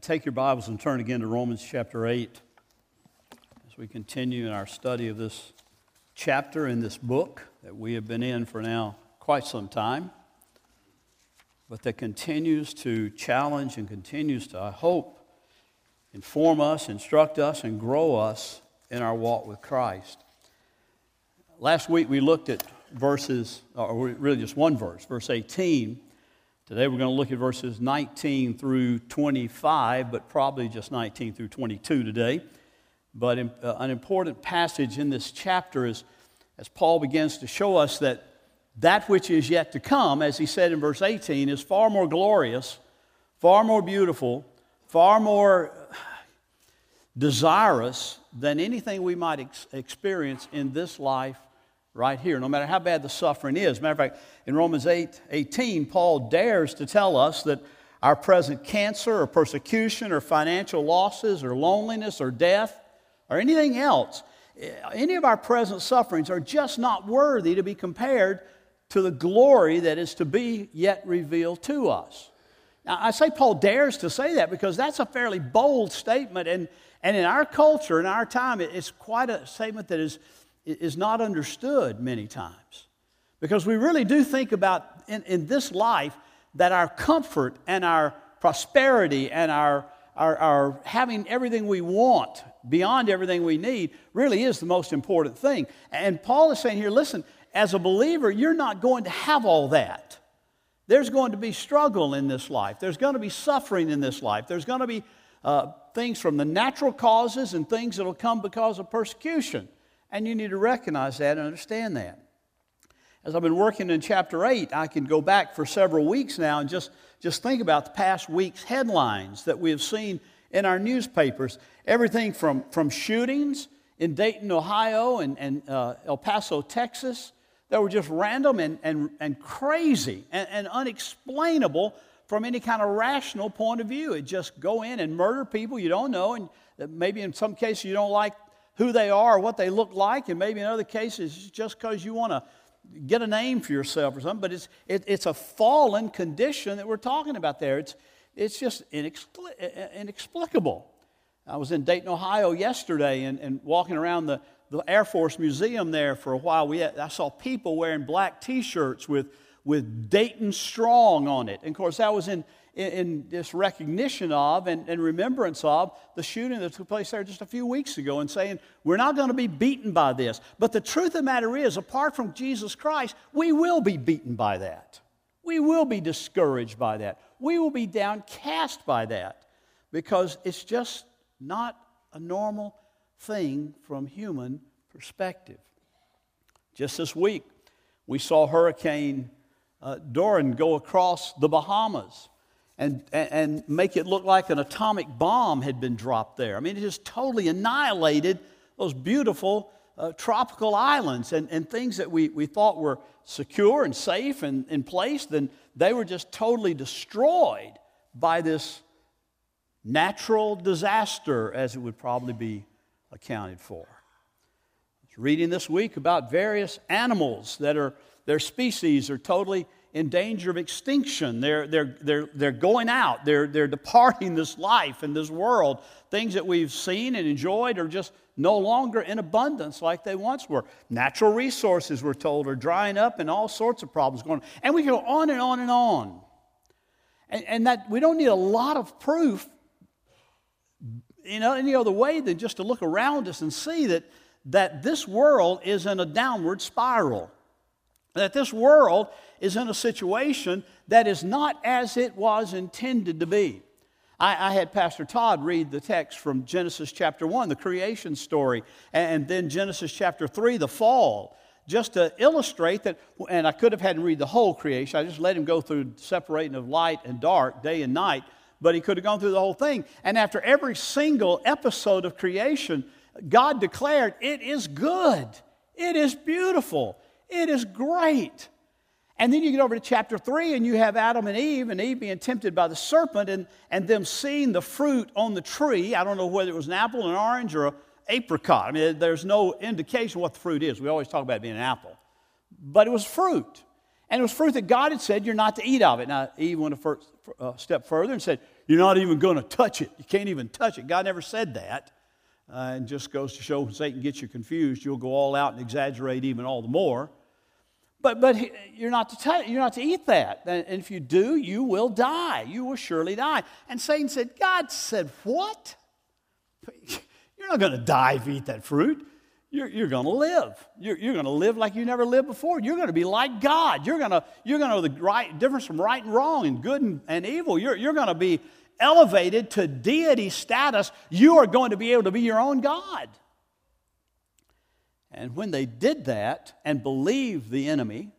And take your Bibles and turn again to Romans chapter 8 as we continue in our study of this chapter in this book that we have been in for now quite some time, but that continues to challenge and continues to, I hope, inform us, instruct us, and grow us in our walk with Christ. Last week we looked at verses, or really just one verse, verse 18. Today we're going to look at verses 19 through 25, but probably just 19 through 22 today. But an important passage in this chapter is as Paul begins to show us that which is yet to come, as he said in verse 18, is far more glorious, far more beautiful, far more desirous than anything we might experience in this life right here, no matter how bad the suffering is. Matter of fact, in Romans 8:18, Paul dares to tell us that our present cancer or persecution or financial losses or loneliness or death or anything else, any of our present sufferings are just not worthy to be compared to the glory that is to be yet revealed to us. Now, I say Paul dares to say that because that's a fairly bold statement, and in our culture, in our time, it's quite a statement that is not understood many times, because we really do think about in this life that our comfort and our prosperity and our having everything we want beyond everything we need really is the most important thing. And Paul is saying here, listen, as a believer, you're not going to have all that. There's going to be struggle in this life. There's going to be suffering in this life. There's going to be things from the natural causes and things that will come because of persecution. And you need to recognize that and understand that. As I've been working in chapter 8, I can go back for several weeks now and just think about the past week's headlines that we have seen in our newspapers. Everything from shootings in Dayton, Ohio, and El Paso, Texas, that were just random and crazy and unexplainable from any kind of rational point of view. It just go in and murder people you don't know, and maybe in some cases you don't like who they are, what they look like, and maybe in other cases just because you want to get a name for yourself or something. But it's a fallen condition that we're talking about there. It's just inexplicable. I was in Dayton, Ohio yesterday, and walking around the Air Force Museum there for a while. I saw people wearing black T-shirts with Dayton Strong on it. And of course, that was in this recognition of and remembrance of the shooting that took place there just a few weeks ago, and saying, we're not going to be beaten by this. But the truth of the matter is, apart from Jesus Christ, we will be beaten by that. We will be discouraged by that. We will be downcast by that, because it's just not a normal thing from human perspective. Just this week, we saw Hurricane Dorian go across the Bahamas and make it look like an atomic bomb had been dropped there. I mean, it just totally annihilated those beautiful tropical islands and things that we thought were secure and safe and in place. Then they were just totally destroyed by this natural disaster, as it would probably be accounted for. I was reading this week about various animals that are, their species are totally in danger of extinction. They're going out. They're departing this life and this world. Things that we've seen and enjoyed are just no longer in abundance like they once were. Natural resources, we're told, are drying up, and all sorts of problems going on. And we can go on and on and on. And that we don't need a lot of proof in any other way than just to look around us and see that this world is in a downward spiral. That this world is in a situation that is not as it was intended to be. I had Pastor Todd read the text from Genesis chapter 1, the creation story, and then Genesis chapter 3, the fall, just to illustrate that. And I could have had him read the whole creation. I just let him go through separating of light and dark, day and night, but he could have gone through the whole thing. And after every single episode of creation, God declared, it is good, it is beautiful, it is great. And then you get over to chapter 3, and you have Adam and Eve being tempted by the serpent, and them seeing the fruit on the tree. I don't know whether it was an apple, an orange, or an apricot. I mean, there's no indication what the fruit is. We always talk about it being an apple. But it was fruit. And it was fruit that God had said you're not to eat of it. Now, Eve went a step further and said, you're not even going to touch it. You can't even touch it. God never said that. And just goes to show when Satan gets you confused, you'll go all out and exaggerate even all the more. But you're not to eat that. And if you do, you will die. You will surely die. And Satan said, God said, what? You're not going to die if you eat that fruit. You're going to live. You're going to live like you never lived before. You're going to be like God. You're going to know the right difference from right and wrong and good and evil. You're going to be elevated to deity status. You are going to be able to be your own God. And when they did that and believed the enemy,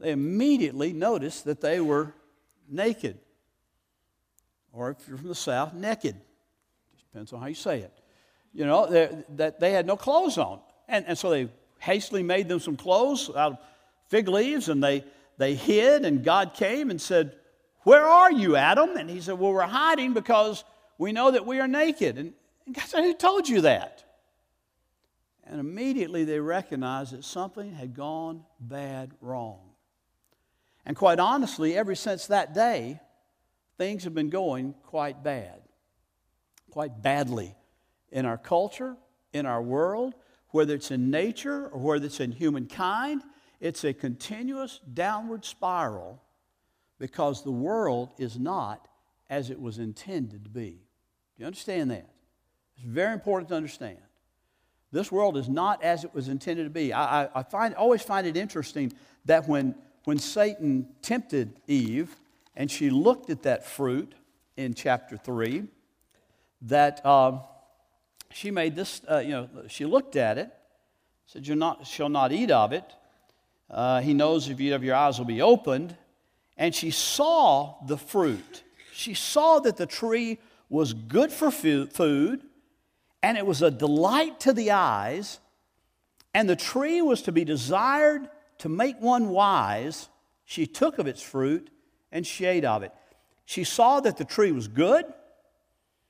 they immediately noticed that they were naked. Or if you're from the South, naked. Depends on how you say it. You know, that they had no clothes on. And so they hastily made them some clothes out of fig leaves, and they hid, and God came and said, where are you, Adam? And he said, well, we're hiding because we know that we are naked. And God said, who told you that? And immediately they recognized that something had gone bad wrong. And quite honestly, ever since that day, things have been going quite bad, quite badly. In our culture, in our world, whether it's in nature or whether it's in humankind, it's a continuous downward spiral because the world is not as it was intended to be. Do you understand that? It's very important to understand. This world is not as it was intended to be. I always find it interesting that when Satan tempted Eve and she looked at that fruit in chapter 3, that... she made this, she looked at it, said, shall not eat of it. He knows if you eat of your eyes will be opened. And she saw the fruit. She saw that the tree was good for food, and it was a delight to the eyes, and the tree was to be desired to make one wise. She took of its fruit, and she ate of it. She saw that the tree was good.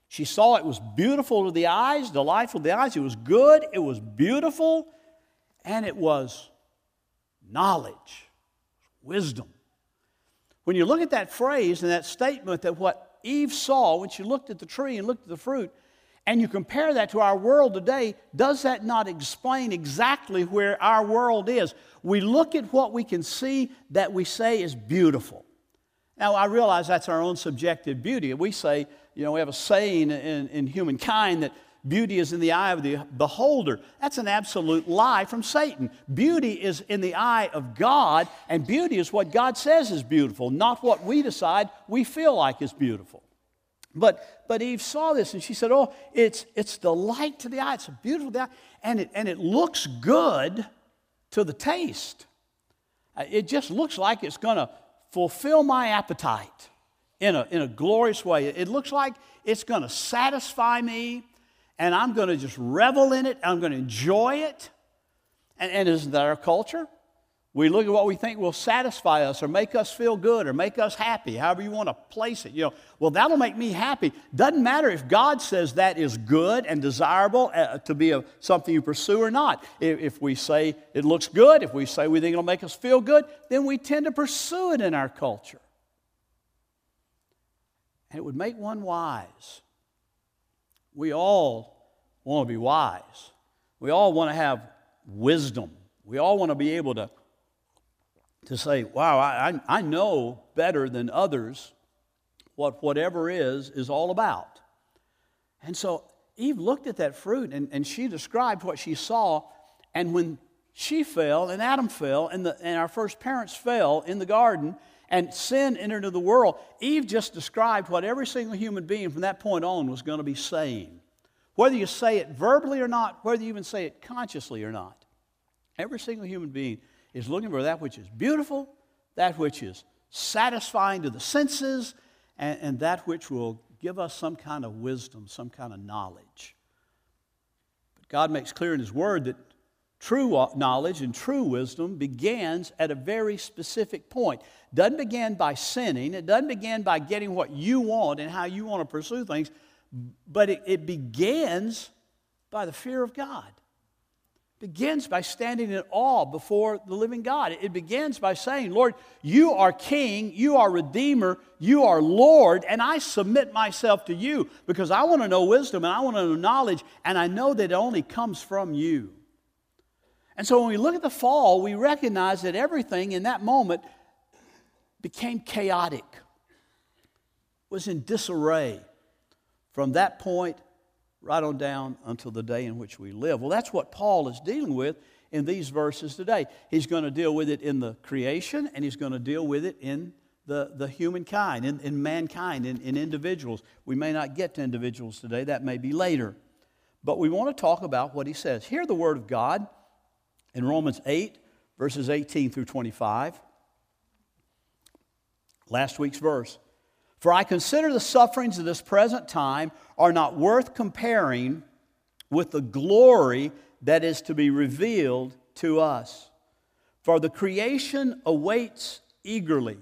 She saw it was beautiful to the eyes, delightful to the eyes. It was good, it was beautiful, and it was knowledge, wisdom. When you look at that phrase and that statement that what Eve saw when she looked at the tree and looked at the fruit, and you compare that to our world today, does that not explain exactly where our world is? We look at what we can see that we say is beautiful. Now, I realize that's our own subjective beauty. We say, we have a saying in humankind that beauty is in the eye of the beholder. That's an absolute lie from Satan. Beauty is in the eye of God, and beauty is what God says is beautiful, not what we decide we feel like is beautiful. But Eve saw this, and she said, oh, it's delight to the eye. It's a beautiful delight, and it looks good to the taste. It just looks like it's going to fulfill my appetite. In a glorious way. It looks like it's going to satisfy me, and I'm going to just revel in it. I'm going to enjoy it. And isn't that our culture? We look at what we think will satisfy us or make us feel good or make us happy, however you want to place it. Well, that'll make me happy. Doesn't matter if God says that is good and desirable to be something you pursue or not. If we say it looks good, if we say we think it'll make us feel good, then we tend to pursue it in our culture. And it would make one wise. We all want to be wise. We all want to have wisdom. We all want to be able to say, wow, I know better than others what whatever is all about. And so Eve looked at that fruit, and she described what she saw. And when she fell and Adam fell and our first parents fell in the garden, and sin entered into the world, Eve just described what every single human being from that point on was going to be saying. Whether you say it verbally or not, whether you even say it consciously or not, every single human being is looking for that which is beautiful, that which is satisfying to the senses, and that which will give us some kind of wisdom, some kind of knowledge. But God makes clear in His Word that true knowledge and true wisdom begins at a very specific point. It doesn't begin by sinning. It doesn't begin by getting what you want and how you want to pursue things. But it begins by the fear of God. begins by standing in awe before the living God. It begins by saying, Lord, you are King, you are Redeemer, you are Lord, and I submit myself to you because I want to know wisdom and I want to know knowledge, and I know that it only comes from you. And so when we look at the fall, we recognize that everything in that moment became chaotic, was in disarray from that point right on down until the day in which we live. Well, that's what Paul is dealing with in these verses today. He's going to deal with it in the creation, and he's going to deal with it in the humankind, in mankind, in individuals. We may not get to individuals today. That may be later. But we want to talk about what he says. Hear the word of God in Romans 8, verses 18 through 25. Last week's verse. For I consider the sufferings of this present time are not worth comparing with the glory that is to be revealed to us. For the creation awaits eagerly.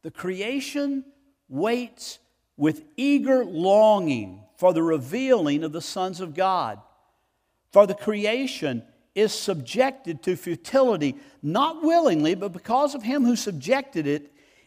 The creation waits with eager longing for the revealing of the sons of God. For the creation is subjected to futility, not willingly, but because of him who subjected it,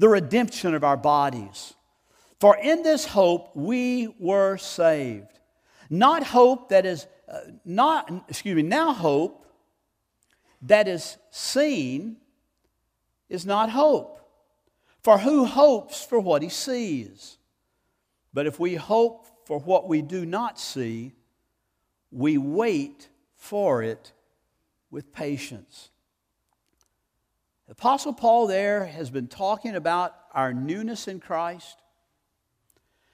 the redemption of our bodies. For in this hope we were saved. Not hope that is now hope that is seen is not hope. For who hopes for what he sees? But if we hope for what we do not see, we wait for it with patience. The Apostle Paul there has been talking about our newness in Christ.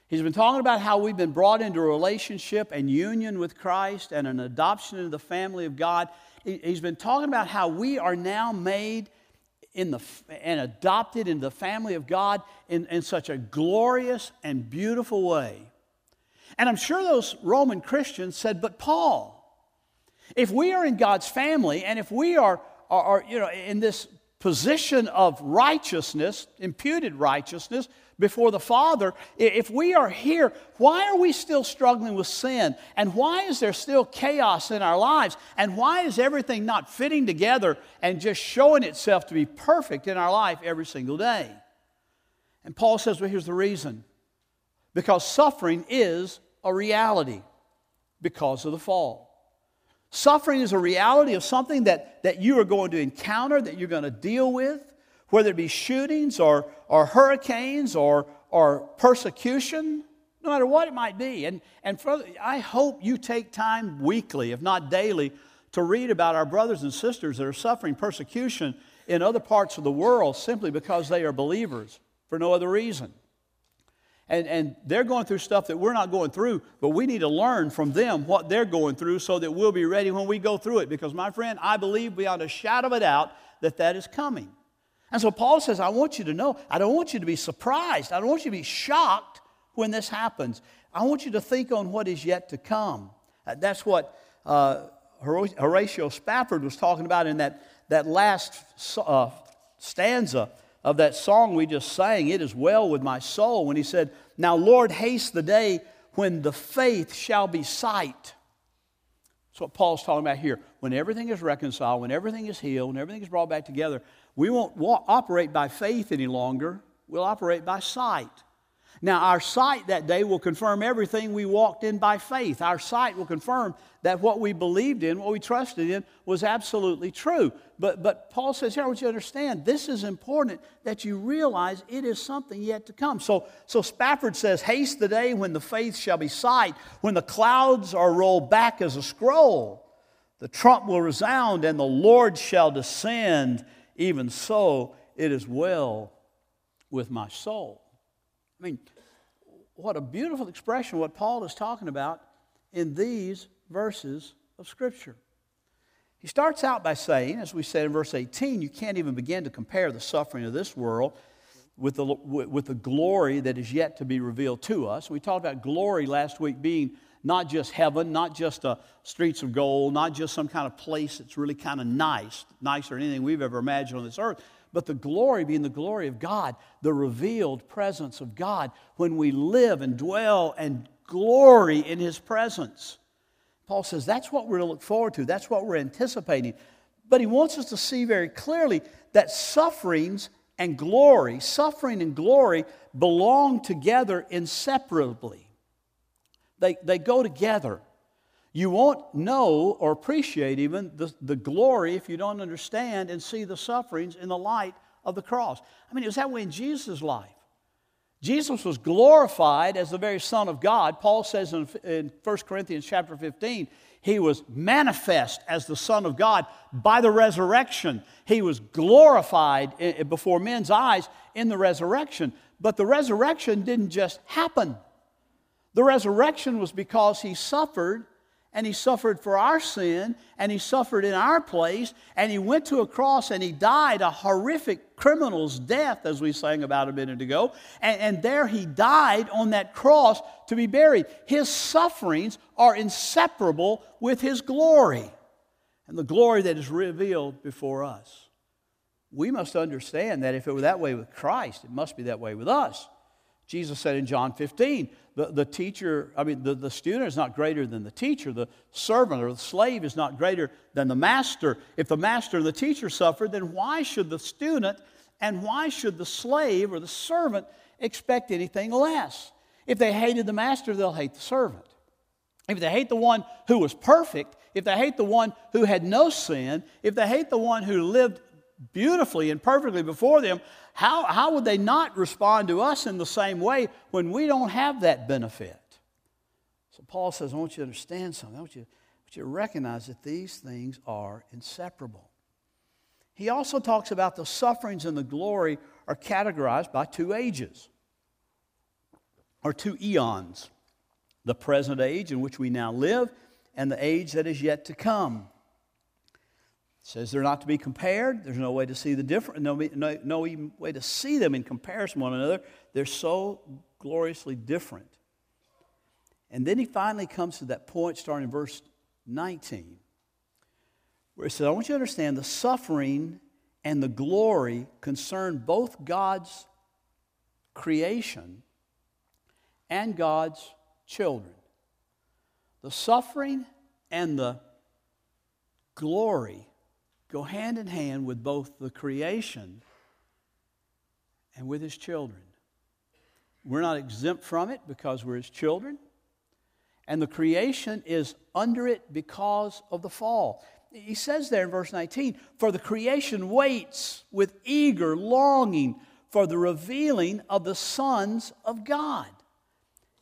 He's been talking about how we've been brought into a relationship and union with Christ and an adoption into the family of God. He's been talking about how we are now made and adopted into the family of God in such a glorious and beautiful way. And I'm sure those Roman Christians said, but Paul, if we are in God's family and if we are in this position of righteousness, imputed righteousness before the Father, if we are here, why are we still struggling with sin? And why is there still chaos in our lives? And why is everything not fitting together and just showing itself to be perfect in our life every single day? And Paul says, well, here's the reason. Because suffering is a reality because of the fall. Suffering is a reality of something that you are going to encounter, that you're going to deal with, whether it be shootings or hurricanes or persecution, no matter what it might be. And I hope you take time weekly, if not daily, to read about our brothers and sisters that are suffering persecution in other parts of the world simply because they are believers for no other reason. And they're going through stuff that we're not going through, but we need to learn from them what they're going through so that we'll be ready when we go through it. Because, my friend, I believe beyond a shadow of a doubt that is coming. And so Paul says, I want you to know, I don't want you to be surprised. I don't want you to be shocked when this happens. I want you to think on what is yet to come. That's what Horatio Spafford was talking about in that last stanza of that song we just sang, It Is Well With My Soul, when he said, now, Lord, haste the day when the faith shall be sight. That's what Paul's talking about here. When everything is reconciled, when everything is healed, when everything is brought back together, we won't operate by faith any longer. We'll operate by sight. Now, our sight that day will confirm everything we walked in by faith. Our sight will confirm that what we believed in, what we trusted in, was absolutely true. But Paul says, here, I want you to understand, this is important that you realize it is something yet to come. So Spafford says, haste the day when the faith shall be sight, when the clouds are rolled back as a scroll. The trump will resound and the Lord shall descend. Even so, it is well with my soul. I mean, what a beautiful expression what Paul is talking about in these verses of Scripture. He starts out by saying, as we said in verse 18, you can't even begin to compare the suffering of this world with the glory that is yet to be revealed to us. We talked about glory last week being not just heaven, not just streets of gold, not just some kind of place that's really kind of nice, nicer than anything we've ever imagined on this earth, but the glory being the glory of God, the revealed presence of God when we live and dwell and glory in His presence. Paul says that's what we're to look forward to. That's what we're anticipating. But he wants us to see very clearly that suffering and glory belong together inseparably. They go together. You won't know or appreciate even the glory if you don't understand and see the sufferings in the light of the cross. I mean, it was that way in Jesus' life. Jesus was glorified as the very Son of God. Paul says in 1 Corinthians chapter 15, He was manifest as the Son of God by the resurrection. He was glorified before men's eyes in the resurrection. But the resurrection didn't just happen. The resurrection was because He suffered, and He suffered for our sin, and He suffered in our place, and He went to a cross and He died a horrific criminal's death, as we sang about a minute ago, and there He died on that cross to be buried. His sufferings are inseparable with His glory, and the glory that is revealed before us. We must understand that if it were that way with Christ, it must be that way with us. Jesus said in John 15, the student is not greater than the teacher. The servant or the slave is not greater than the master. If the master and the teacher suffer, then why should the student and why should the slave or the servant expect anything less? If they hated the master, they'll hate the servant. If they hate the one who was perfect, if they hate the one who had no sin, if they hate the one who lived beautifully and perfectly before them, how would they not respond to us in the same way when we don't have that benefit? So Paul says, I want you to understand something. I want you to recognize that these things are inseparable. He also talks about the sufferings and the glory are categorized by two ages, or two eons, the present age in which we now live and the age that is yet to come. Says they're not to be compared. There's no way to see the difference. No even way to see them in comparison one another. They're so gloriously different. And then he finally comes to that point, starting in verse 19, where he says, "I want you to understand the suffering and the glory concern both God's creation and God's children. The suffering and the glory." Go hand in hand with both the creation and with His children. We're not exempt from it because we're His children, and the creation is under it because of the fall. He says there in verse 19, for the creation waits with eager longing for the revealing of the sons of God.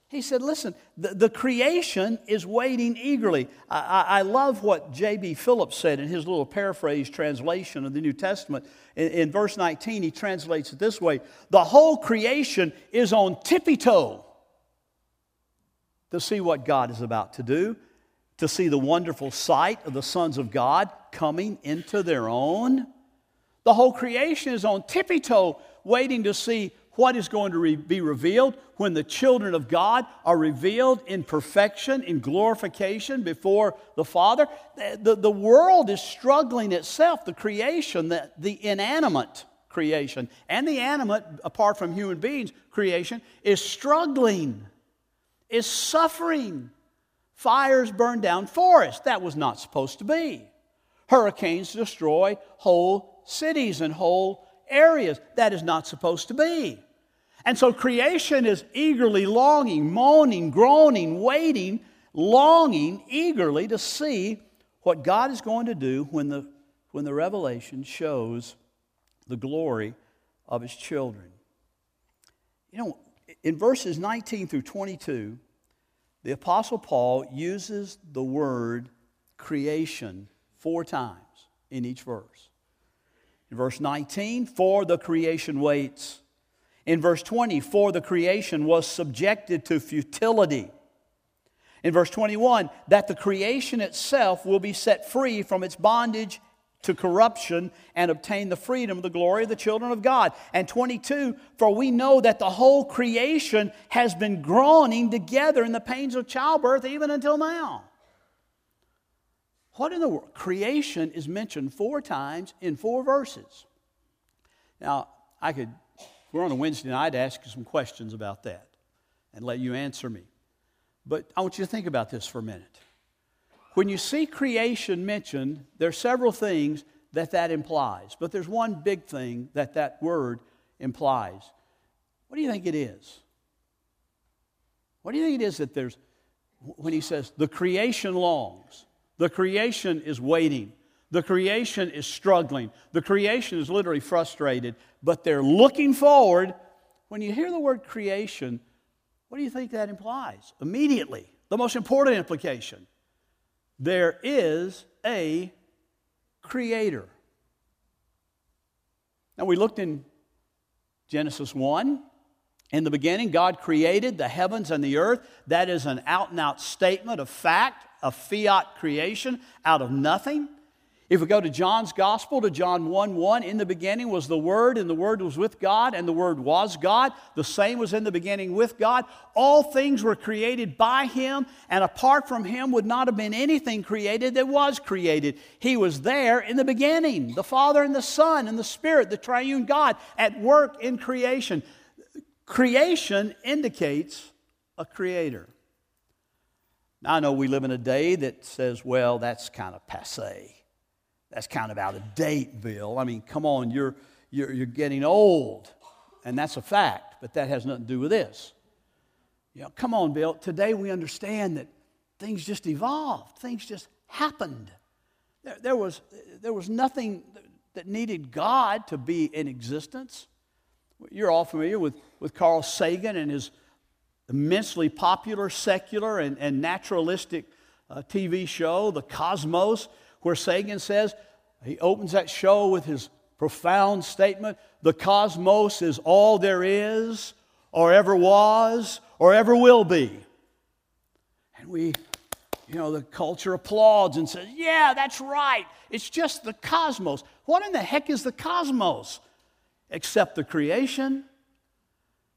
He said, listen, the creation is waiting eagerly. I love what J.B. Phillips said in his little paraphrase translation of the New Testament. In verse 19, he translates it this way. The whole creation is on tippy-toe to see what God is about to do, to see the wonderful sight of the sons of God coming into their own. The whole creation is on tippy-toe waiting to see what is going to be revealed when the children of God are revealed in perfection, in glorification before the Father. The world is struggling itself, the creation, the inanimate creation, and the animate, apart from human beings, creation, is struggling, is suffering. Fires burn down forests. That was not supposed to be. Hurricanes destroy whole cities and whole areas. That is not supposed to be. And so creation is eagerly longing, moaning, groaning, waiting, longing eagerly to see what God is going to do when the revelation shows the glory of His children. You know, in verses 19 through 22, the Apostle Paul uses the word creation 4 times in each verse. In verse 19, for the creation waits. In verse 20, for the creation was subjected to futility. In verse 21, that the creation itself will be set free from its bondage to corruption and obtain the freedom of the glory of the children of God. And 22, for we know that the whole creation has been groaning together in the pains of childbirth even until now. What in the world? Creation is mentioned 4 times in 4 verses. Now, we're on a Wednesday night, I'd ask you some questions about that and let you answer me. But I want you to think about this for a minute. When you see creation mentioned, there are several things that implies. But there's one big thing that word implies. What do you think it is? What do you think it is that there's, when he says, the creation longs, the creation is waiting, the creation is struggling, the creation is literally frustrated, but they're looking forward. When you hear the word creation, what do you think that implies? Immediately, the most important implication. There is a creator. Now, we looked in Genesis 1. In the beginning, God created the heavens and the earth. That is an out-and-out statement of fact, a fiat creation out of nothing. If we go to John's Gospel, to John 1:1, in the beginning was the Word, and the Word was with God, and the Word was God. The same was in the beginning with God. All things were created by Him, and apart from Him would not have been anything created that was created. He was there in the beginning, the Father and the Son and the Spirit, the triune God, at work in creation. Creation indicates a creator. Now, I know we live in a day that says, well, that's kind of passé. That's kind of out of date, Bill. I mean, come on, you're getting old, and that's a fact, but that has nothing to do with this. You know, come on, Bill. Today we understand that things just evolved. Things just happened. There was nothing that needed God to be in existence. You're all familiar with Carl Sagan and his immensely popular secular and naturalistic TV show, The Cosmos, where Sagan says, he opens that show with his profound statement, the cosmos is all there is, or ever was, or ever will be. And we, the culture applauds and says, yeah, that's right. It's just the cosmos. What in the heck is the cosmos? Except the creation.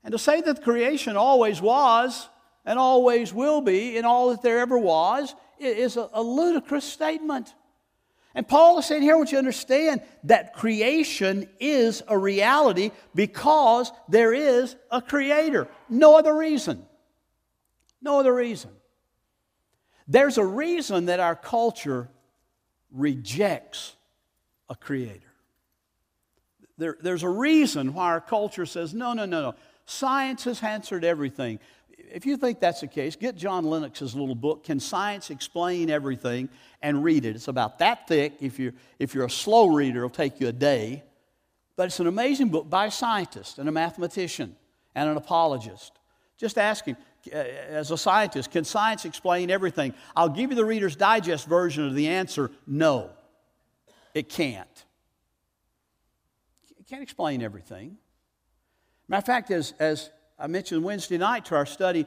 And to say that the creation always was, and always will be, and all that there ever was, is a ludicrous statement. And Paul is saying here, I want you to understand that creation is a reality because there is a creator. No other reason. No other reason. There's a reason that our culture rejects a creator. There's a reason why our culture says, no. Science has answered everything. If you think that's the case, get John Lennox's little book, Can Science Explain Everything, and read it. It's about that thick. If you're a slow reader, it'll take you a day. But it's an amazing book by a scientist and a mathematician and an apologist. Just ask him, as a scientist, can science explain everything? I'll give you the Reader's Digest version of the answer. No, it can't. It can't explain everything. Matter of fact, as I mentioned Wednesday night to our study,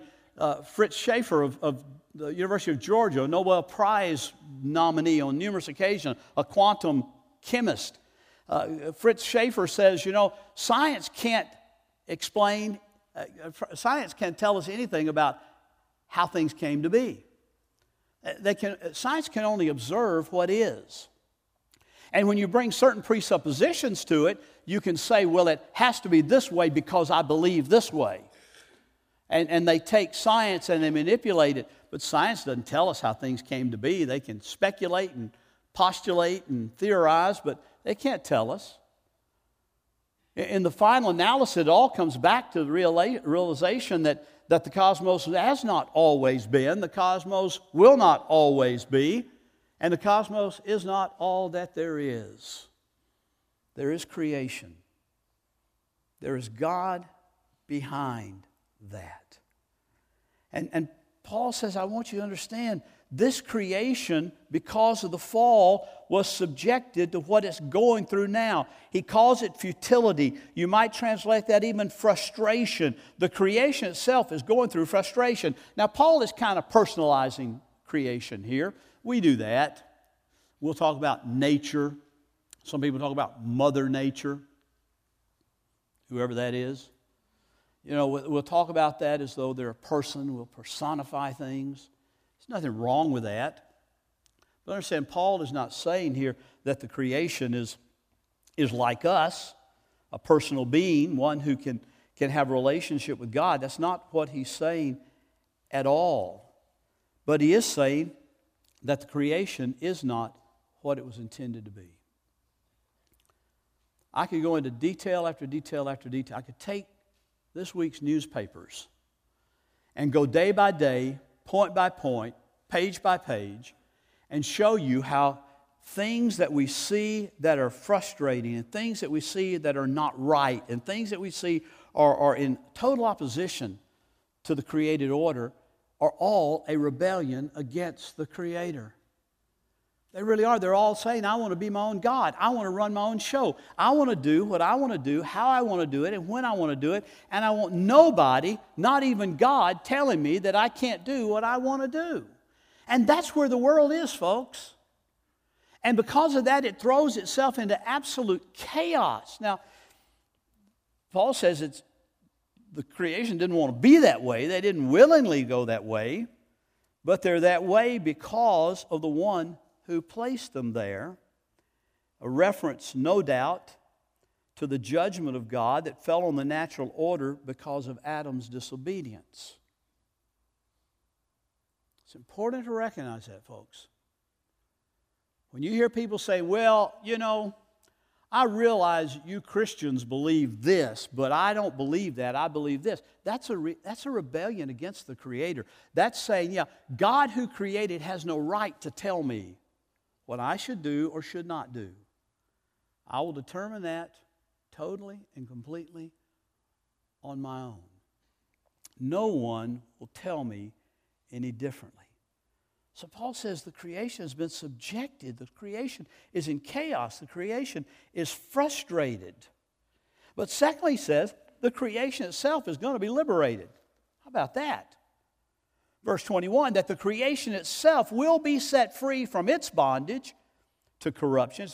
Fritz Schaefer of the University of Georgia, a Nobel Prize nominee on numerous occasions, a quantum chemist. Fritz Schaefer says, science can't tell us anything about how things came to be. Science can only observe what is. And when you bring certain presuppositions to it, you can say, well, it has to be this way because I believe this way. And they take science and they manipulate it. But science doesn't tell us how things came to be. They can speculate and postulate and theorize, but they can't tell us. In the final analysis, it all comes back to the realization that the cosmos has not always been, the cosmos will not always be, and the cosmos is not all that there is. There is creation. There is God behind that. And Paul says, I want you to understand This creation, because of the fall, was subjected to what it's going through now. He calls it futility. You might translate that even frustration. The creation itself is going through frustration. Now, Paul is kind of personalizing creation here. We do that. We'll talk about nature. Some people talk about Mother Nature, whoever that is. You know, we'll talk about that as though they're a person. We'll personify things. Nothing wrong with that. But understand, Paul is not saying here that the creation is like us, a personal being, one who can have a relationship with God. That's not what he's saying at all. But he is saying that the creation is not what it was intended to be. I could go into detail after detail after detail. I could take this week's newspapers and go day by day, point by point, page by page, and show you how things that we see that are frustrating and things that we see that are not right and things that we see are in total opposition to the created order are all a rebellion against the Creator. They really are. They're all saying, I want to be my own God. I want to run my own show. I want to do what I want to do, how I want to do it, and when I want to do it. And I want nobody, not even God, telling me that I can't do what I want to do. And that's where the world is, folks. And because of that, it throws itself into absolute chaos. Now, Paul says the creation didn't want to be that way. They didn't willingly go that way. But they're that way because of the one who placed them there, a reference, no doubt, to the judgment of God that fell on the natural order because of Adam's disobedience. It's important to recognize that, folks. When you hear people say, well, you know, I realize you Christians believe this, but I don't believe that. I believe this. That's a rebellion against the Creator. That's saying, yeah, God who created has no right to tell me what I should do or should not do. I will determine that totally and completely on my own. No one will tell me any differently. So Paul says the creation has been subjected. The creation is in chaos. The creation is frustrated. But secondly, he says the creation itself is going to be liberated. How about that? Verse 21, that the creation itself will be set free from its bondage to corruption,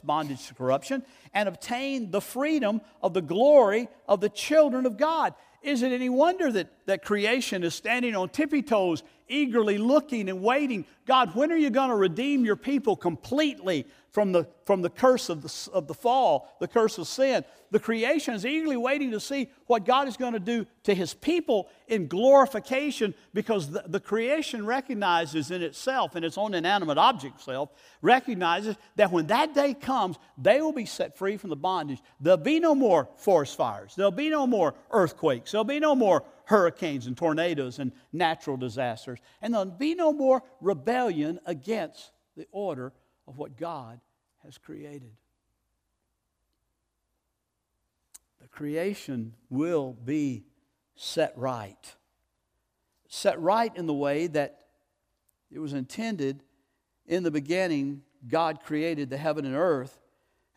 and obtain the freedom of the glory of the children of God. Is it any wonder that creation is standing on tippy toes, eagerly looking and waiting? God, when are you going to redeem your people completely from the curse of the fall, the curse of sin? The creation is eagerly waiting to see what God is going to do to His people in glorification, because the creation recognizes in itself, in its own inanimate object self, recognizes that when that day comes, they will be set free from the bondage. There'll be no more forest fires. There'll be no more earthquakes. There'll be no more hurricanes and tornadoes and natural disasters. And there'll be no more rebellion against the order of what God has created. The creation will be set right. Set right in the way that it was intended. In the beginning, God created the heaven and earth.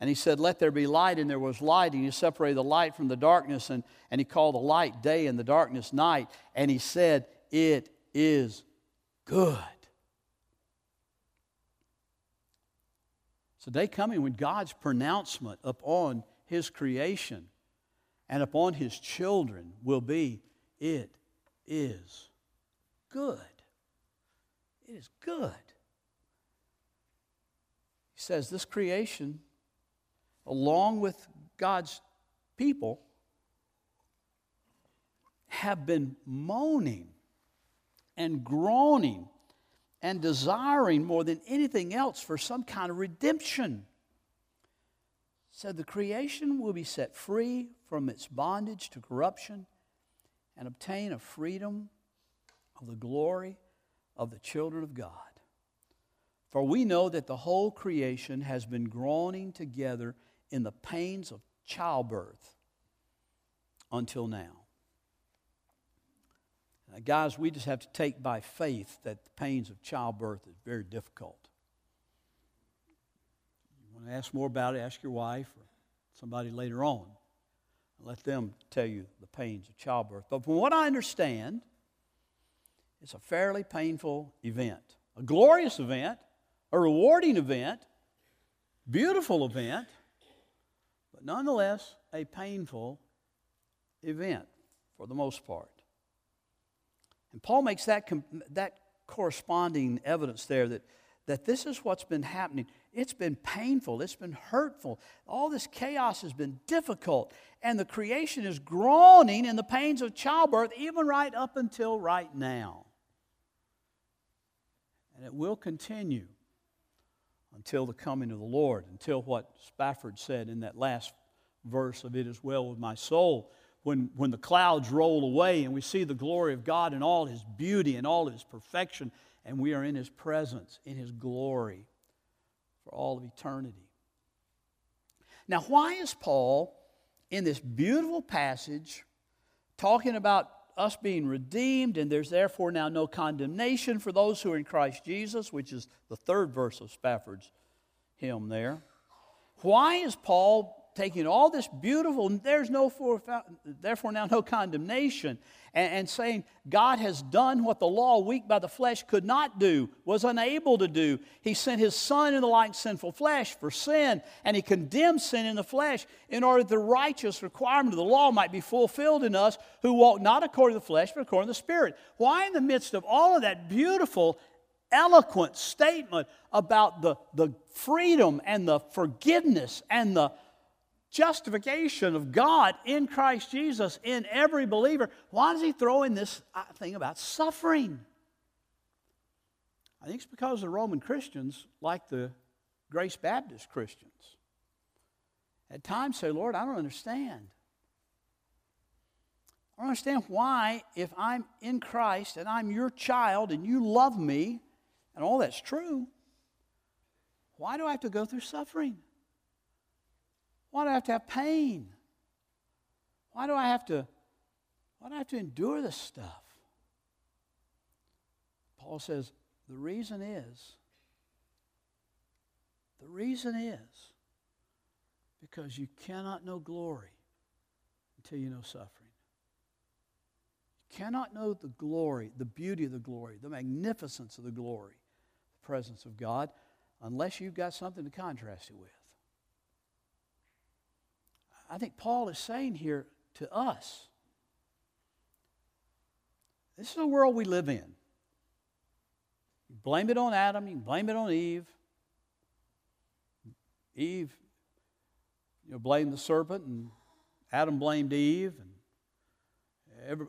And He said, let there be light, and there was light. And He separated the light from the darkness, and He called the light day and the darkness night. And He said, it is good. It's a day coming when God's pronouncement upon His creation and upon His children will be, it is good. It is good. He says this creation, along with God's people, have been moaning and groaning and desiring more than anything else for some kind of redemption. So the creation will be set free from its bondage to corruption and obtain a freedom of the glory of the children of God. For we know that the whole creation has been groaning together in the pains of childbirth until now. Guys, we just have to take by faith that the pains of childbirth is very difficult. You want to ask more about it, ask your wife or somebody later on. Let them tell you the pains of childbirth. But from what I understand, it's a fairly painful event. A glorious event, a rewarding event, beautiful event, but nonetheless a painful event for the most part. And Paul makes that corresponding evidence there that this is what's been happening. It's been painful. It's been hurtful. All this chaos has been difficult. And the creation is groaning in the pains of childbirth even right up until right now. And it will continue until the coming of the Lord, until what Spafford said in that last verse of It Is Well With My Soul, when the clouds roll away and we see the glory of God in all His beauty and all His perfection, and we are in His presence, in His glory for all of eternity. Now, why is Paul in this beautiful passage talking about us being redeemed and there's therefore now no condemnation for those who are in Christ Jesus, which is the third verse of Spafford's hymn there? Why is Paul taking all this beautiful, there's no therefore now no condemnation, and saying God has done what the law, weak by the flesh, could not do, was unable to do. He sent His Son in the like sinful flesh for sin, and He condemned sin in the flesh in order that the righteous requirement of the law might be fulfilled in us who walk not according to the flesh but according to the Spirit. Why in the midst of all of that beautiful, eloquent statement about the freedom and the forgiveness and the justification of God in Christ Jesus in every believer, why does he throw in this thing about suffering? I think it's because the Roman Christians, like the Grace Baptist Christians, at times say, Lord, I don't understand. I don't understand why, if I'm in Christ and I'm your child and you love me, and all that's true, why do I have to go through suffering? Why do I have to have pain? Why do I have to endure this stuff? Paul says, the reason is because you cannot know glory until you know suffering. You cannot know the glory, the beauty of the glory, the magnificence of the glory, the presence of God, unless you've got something to contrast it with. I think Paul is saying here to us, this is the world we live in. You blame it on Adam, you can blame it on Eve. Eve, blamed the serpent, and Adam blamed Eve.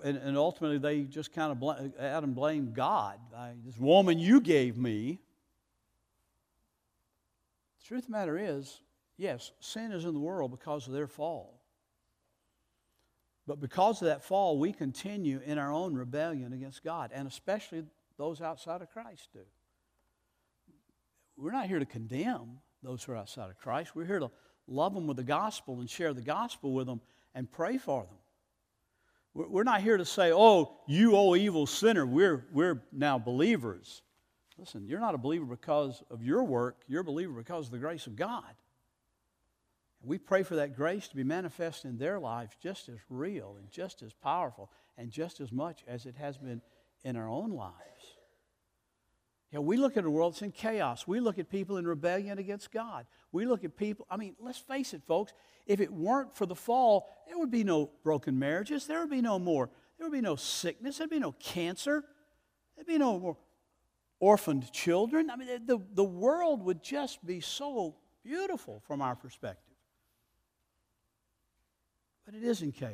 And ultimately, they just kind of Adam blamed God. This woman you gave me. The truth of the matter is, yes, sin is in the world because of their fall. But because of that fall, we continue in our own rebellion against God, and especially those outside of Christ do. We're not here to condemn those who are outside of Christ. We're here to love them with the gospel and share the gospel with them and pray for them. We're not here to say, oh, you, oh, evil sinner, we're now believers. Listen, you're not a believer because of your work. You're a believer because of the grace of God. We pray for that grace to be manifest in their lives just as real and just as powerful and just as much as it has been in our own lives. We look at a world that's in chaos. We look at people in rebellion against God. We look at people, let's face it, folks, if it weren't for the fall, there would be no broken marriages. There would be no more. There would be no sickness. There would be no cancer. There would be no more orphaned children. The world would just be so beautiful from our perspective. But it is in chaos.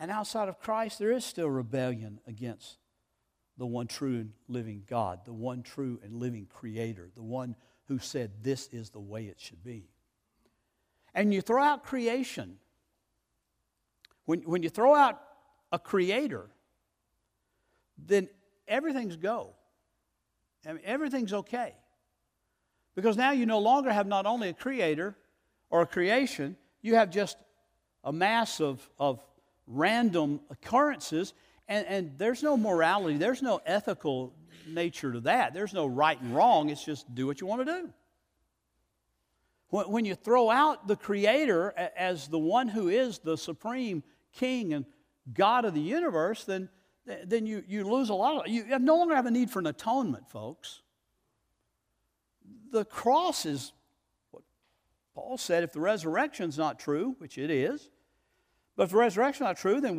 And outside of Christ, there is still rebellion against the one true and living God, the one true and living Creator, the one who said this is the way it should be. And you throw out creation. When you throw out a Creator, then everything's go. Everything's okay. Because now you no longer have not only a Creator or a creation, you have just a mass of random occurrences, and there's no morality, there's no ethical nature to that. There's no right and wrong, it's just do what you want to do. When you throw out the Creator as the one who is the supreme King and God of the universe, then you lose a lot. You no longer have a need for an atonement, folks. The cross is what Paul said, if the resurrection's not true, which it is, but if the resurrection's not true, then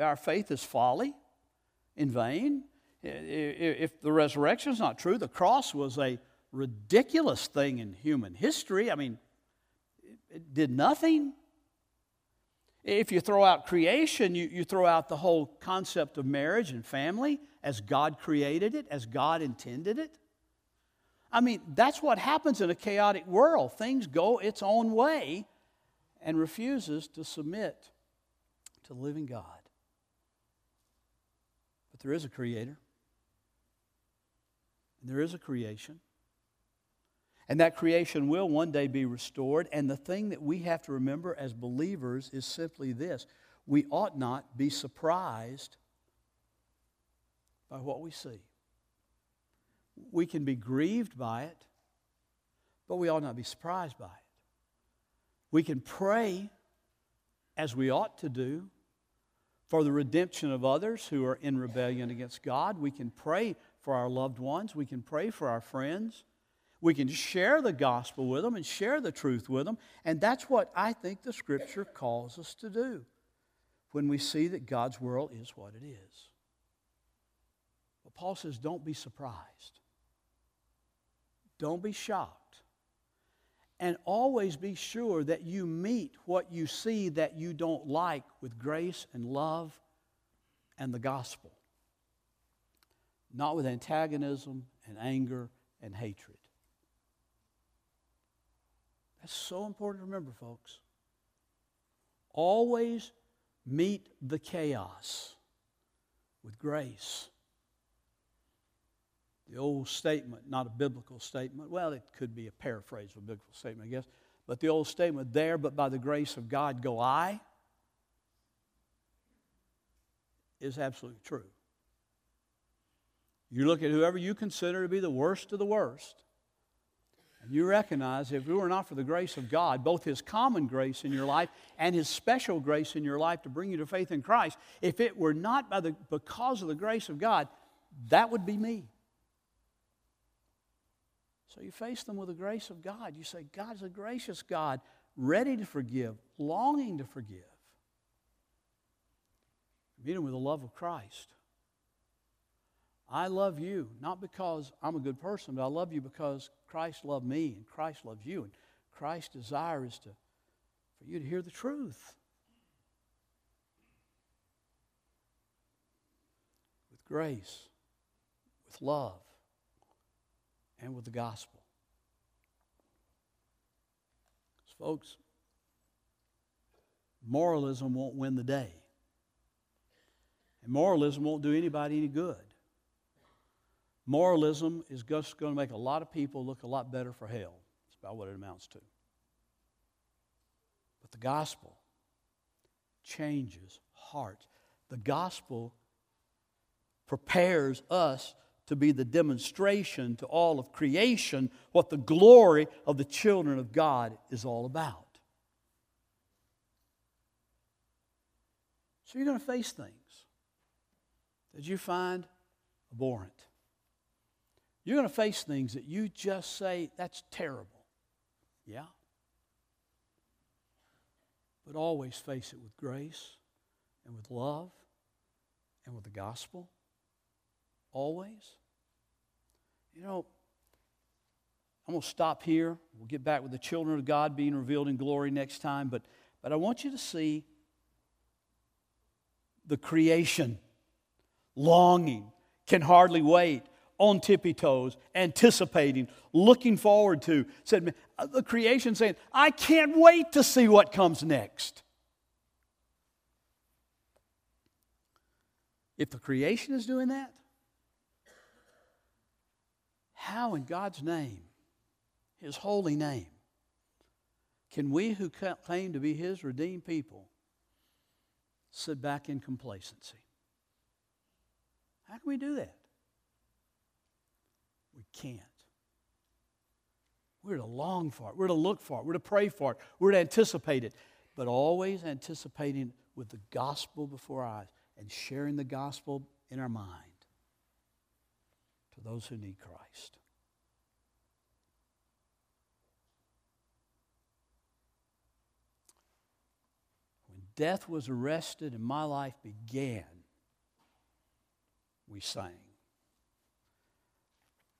our faith is folly, in vain. If the resurrection's not true, the cross was a ridiculous thing in human history. I mean, it did nothing. If you throw out creation, you throw out the whole concept of marriage and family as God created it, as God intended it. I mean, that's what happens in a chaotic world. Things go its own way and refuses to submit to the living God. But there is a Creator. And there is a creation. And that creation will one day be restored. And the thing that we have to remember as believers is simply this. We ought not be surprised by what we see. We can be grieved by it, but we ought not be surprised by it. We can pray, as we ought to do, for the redemption of others who are in rebellion against God. We can pray for our loved ones. We can pray for our friends. We can share the gospel with them and share the truth with them. And that's what I think the Scripture calls us to do when we see that God's world is what it is. But Paul says, don't be surprised. Don't be shocked. And always be sure that you meet what you see that you don't like with grace and love and the gospel. Not with antagonism and anger and hatred. That's so important to remember, folks. Always meet the chaos with grace. The old statement, not a biblical statement. Well, it could be a paraphrase of a biblical statement, I guess. But the old statement, there but by the grace of God go I, is absolutely true. You look at whoever you consider to be the worst of the worst, and you recognize if it were not for the grace of God, both His common grace in your life and His special grace in your life to bring you to faith in Christ, if it were not because of the grace of God, that would be me. So you face them with the grace of God. You say, God is a gracious God, ready to forgive, longing to forgive. Meet them with the love of Christ. I love you, not because I'm a good person, but I love you because Christ loved me and Christ loves you. And Christ's desire is for you to hear the truth. With grace, with love, and with the gospel. So folks, moralism won't win the day. And moralism won't do anybody any good. Moralism is just going to make a lot of people look a lot better for hell. That's about what it amounts to. But the gospel changes hearts. The gospel prepares us to be the demonstration to all of creation what the glory of the children of God is all about. So you're going to face things that you find abhorrent. You're going to face things that you just say, that's terrible. Yeah. But always face it with grace and with love and with the gospel. Always. You know, I'm going to stop here. We'll get back with the children of God being revealed in glory next time. But I want you to see the creation, longing, can hardly wait, on tippy-toes, anticipating, looking forward to, said the creation saying, I can't wait to see what comes next. If the creation is doing that, how in God's name, His holy name, can we who claim to be His redeemed people sit back in complacency. How can we do that? We can't. We're to long for it. We're to look for it. We're to pray for it. We're to anticipate it. But always anticipating with the gospel before our eyes and sharing the gospel in our mind to those who need Christ. When death was arrested and my life began, we sang.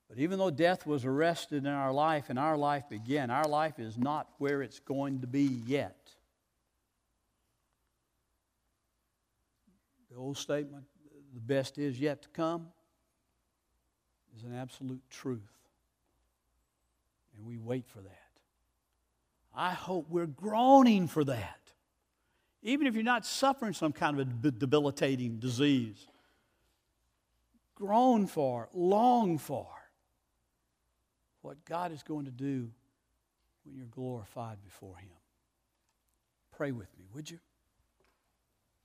But even though death was arrested in our life and our life began, our life is not where it's going to be yet. The old statement, the best is yet to come, is an absolute truth. And we wait for that. I hope we're groaning for that. Even if you're not suffering some kind of a debilitating disease, groan for, long for what God is going to do when you're glorified before Him. Pray with me, would you?